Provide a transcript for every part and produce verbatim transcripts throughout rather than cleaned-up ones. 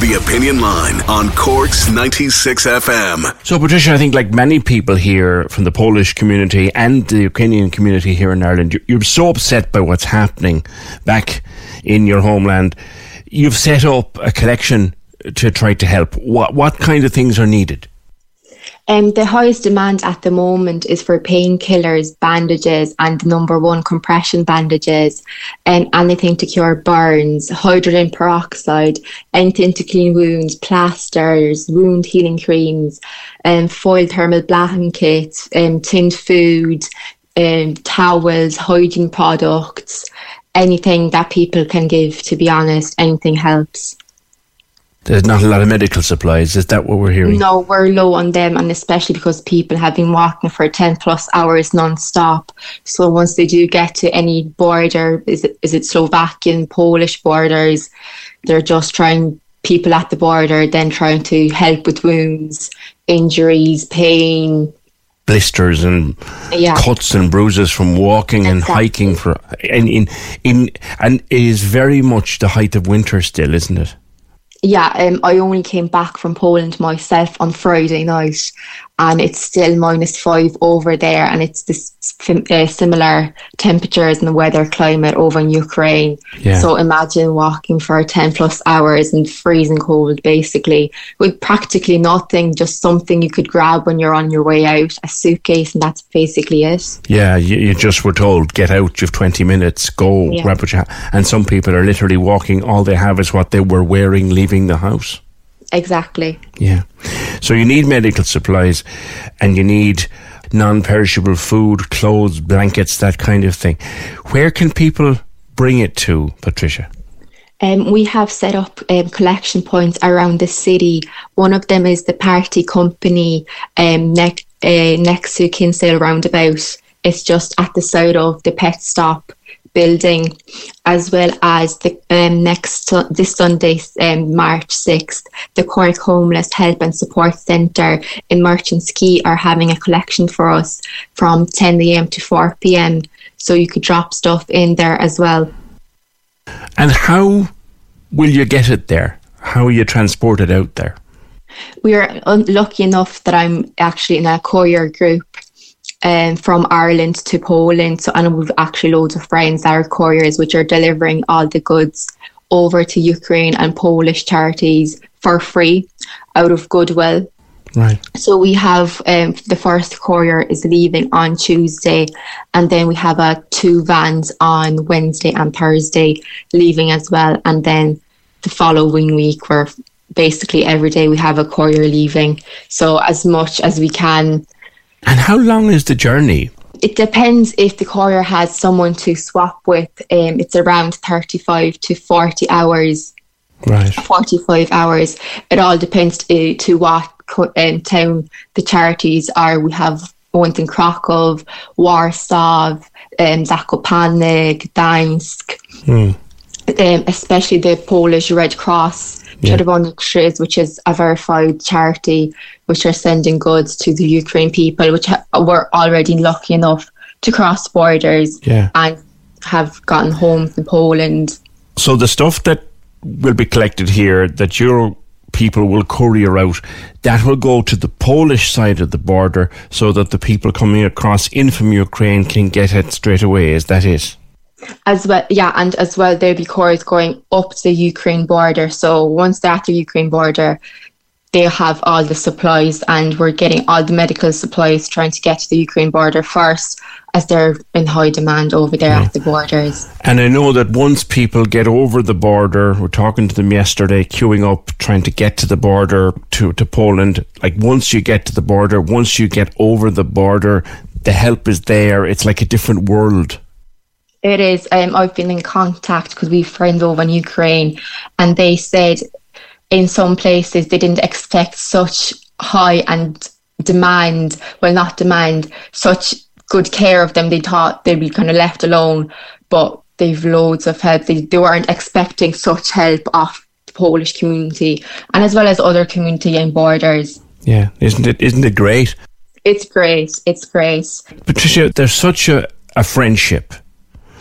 The Opinion Line on Cork's ninety-six F M. So, Patricia, I think like many people here from the Polish community and the Ukrainian community here in Ireland, you're so upset by what's happening back in your homeland. You've set up a collection to try to help. What, what kind of things are needed? Um, the highest demand at the moment is for painkillers, bandages, and the number one compression bandages, and um, anything to cure burns, hydrogen peroxide, anything to clean wounds, plasters, wound healing creams, um, foil thermal blankets, um, tinned food, um, towels, hygiene products, anything that people can give, to be honest, anything helps. There's not a lot of medical supplies, is that what we're hearing? No, we're low on them, and especially because people have been walking for ten plus hours non-stop. So once they do get to any border, is it, is it Slovakian, Polish borders, they're just trying, people at the border, then trying to help with wounds, injuries, pain. Blisters and yeah. cuts and bruises from walking exactly. and hiking. for and in, in And it is very much the height of winter still, isn't it? Yeah, um, I only came back from Poland myself on Friday night, and it's still minus five over there, and it's this uh, similar temperatures and the weather climate over in Ukraine. Yeah. So imagine walking for ten plus hours in freezing cold, basically, with practically nothing, just something you could grab when you're on your way out, a suitcase, and that's basically it. Yeah, you, you just were told, get out, you've twenty minutes, go, yeah. grab what you have. And some people are literally walking, all they have is what they were wearing leaving the house. Exactly. Yeah. So you need medical supplies and you need non-perishable food, clothes, blankets, that kind of thing. Where can people bring it to, Patricia? Um, we have set up um, collection points around the city. One of them is the party company um, ne- uh, next to Kinsale Roundabout. It's just at the side of the Pet Stop building, as well as the um, next this Sunday, um, March sixth, the Cork Homeless Help and Support Center in Merchant's Quay are having a collection for us from ten a.m. to four p.m. So you could drop stuff in there as well. And how will you get it there? How will you transport it out there? We are lucky enough that I'm actually in a courier group Um, from Ireland to Poland, so and we've actually loads of friends that are couriers, which are delivering all the goods over to Ukraine and Polish charities for free out of goodwill. Right. So we have um, the first courier is leaving on Tuesday, and then we have uh, two vans on Wednesday and Thursday leaving as well, and then the following week we're basically every day we have a courier leaving, so as much as we can. And how long is the journey? It depends if the courier has someone to swap with. Um, it's around thirty-five to forty hours. Right. forty-five hours. It all depends to, to what co- um, town the charities are. We have ones in Kraków, Warsaw, um, Zakopane, Gdańsk, mm. um, especially the Polish Red Cross. Yeah. Which is a verified charity which are sending goods to the Ukraine people, which ha- were already lucky enough to cross borders yeah. and have gotten home from Poland. So the stuff that will be collected here that your people will courier out, that will go to the Polish side of the border so that the people coming across in from Ukraine can get it straight away, is that it? As well, yeah, and as well, there'll be cars going up to the Ukraine border. So once they're at the Ukraine border, they have all the supplies, and we're getting all the medical supplies, trying to get to the Ukraine border first, as they're in high demand over there yeah. at the borders. And I know that once people get over the border, we're talking to them yesterday, queuing up, trying to get to the border to, to Poland. Like once you get to the border, once you get over the border, the help is there. It's like a different world. It is. Um, I've been in contact because we've friends over in Ukraine, and they said in some places they didn't expect such high and demand, well, not demand, such good care of them. They thought they'd be kind of left alone, but they've loads of help. They, they weren't expecting such help off the Polish community, and as well as other community and borders. Yeah, isn't it? Isn't it great? It's great. It's great. Patricia, there's such a, a friendship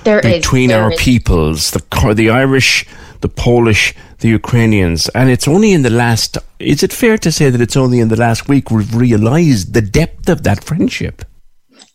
there between is, our is. peoples, the the Irish, the Polish, the Ukrainians, and it's only in the last, is it fair to say that it's only in the last week we've realised the depth of that friendship?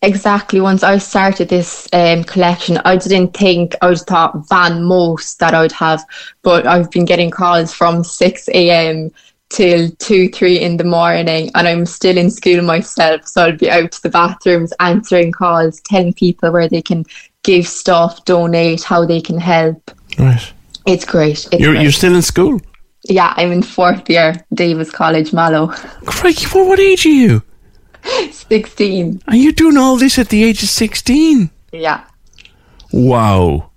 Exactly. Once I started this um, collection, I didn't think, I thought van most that I would have, but I've been getting calls from six a.m. till two, three in the morning, and I'm still in school myself, so I'll be out to the bathrooms answering calls, telling people where they can give stuff, donate, how they can help. Right. It's great. It's you're, great. You're still in school? Yeah, I'm in fourth year, Davis College, Mallow. Crikey, well, what age are you? sixteen. Are you doing all this at the age of sixteen? Yeah. Wow.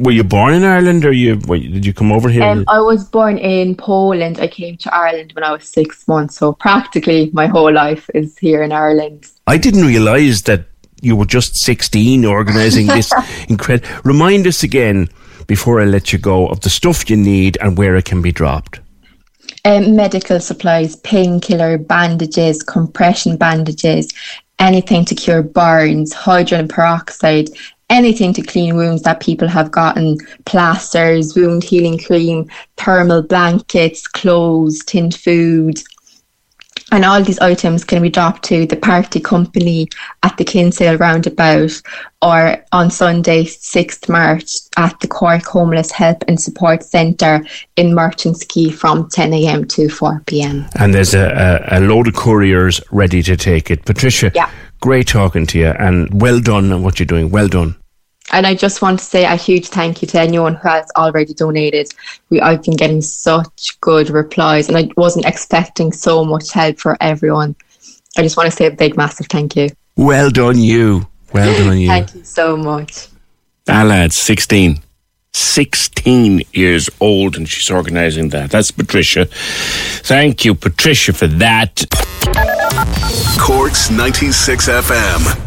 Were you born in Ireland, or you wait, did you come over here? Um, I was born in Poland. I came to Ireland when I was six months, so practically my whole life is here in Ireland. I didn't realise that you were just sixteen organising this. incredible. Remind us again, before I let you go, of the stuff you need and where it can be dropped. Um, medical supplies, painkiller, bandages, compression bandages, anything to cure burns, hydrogen peroxide, anything to clean wounds that people have gotten, plasters, wound healing cream, thermal blankets, clothes, tinned food. And all these items can be dropped to the party company at the Kinsale Roundabout, or on Sunday, sixth of March, at the Cork Homeless Help and Support Center in Merchant's Quay from ten a.m. to four p.m. And there's a, a, a load of couriers ready to take it. Patricia, yeah. Great talking to you, and well done on what you're doing. Well done. And I just want to say a huge thank you to anyone who has already donated. We, I've been getting such good replies, and I wasn't expecting so much help for everyone. I just want to say a big, massive thank you. Well done you. Well done you. Thank you so much. That lad's sixteen. sixteen years old, and she's organising that. That's Patricia. Thank you, Patricia, for that. Cork's ninety-six F M.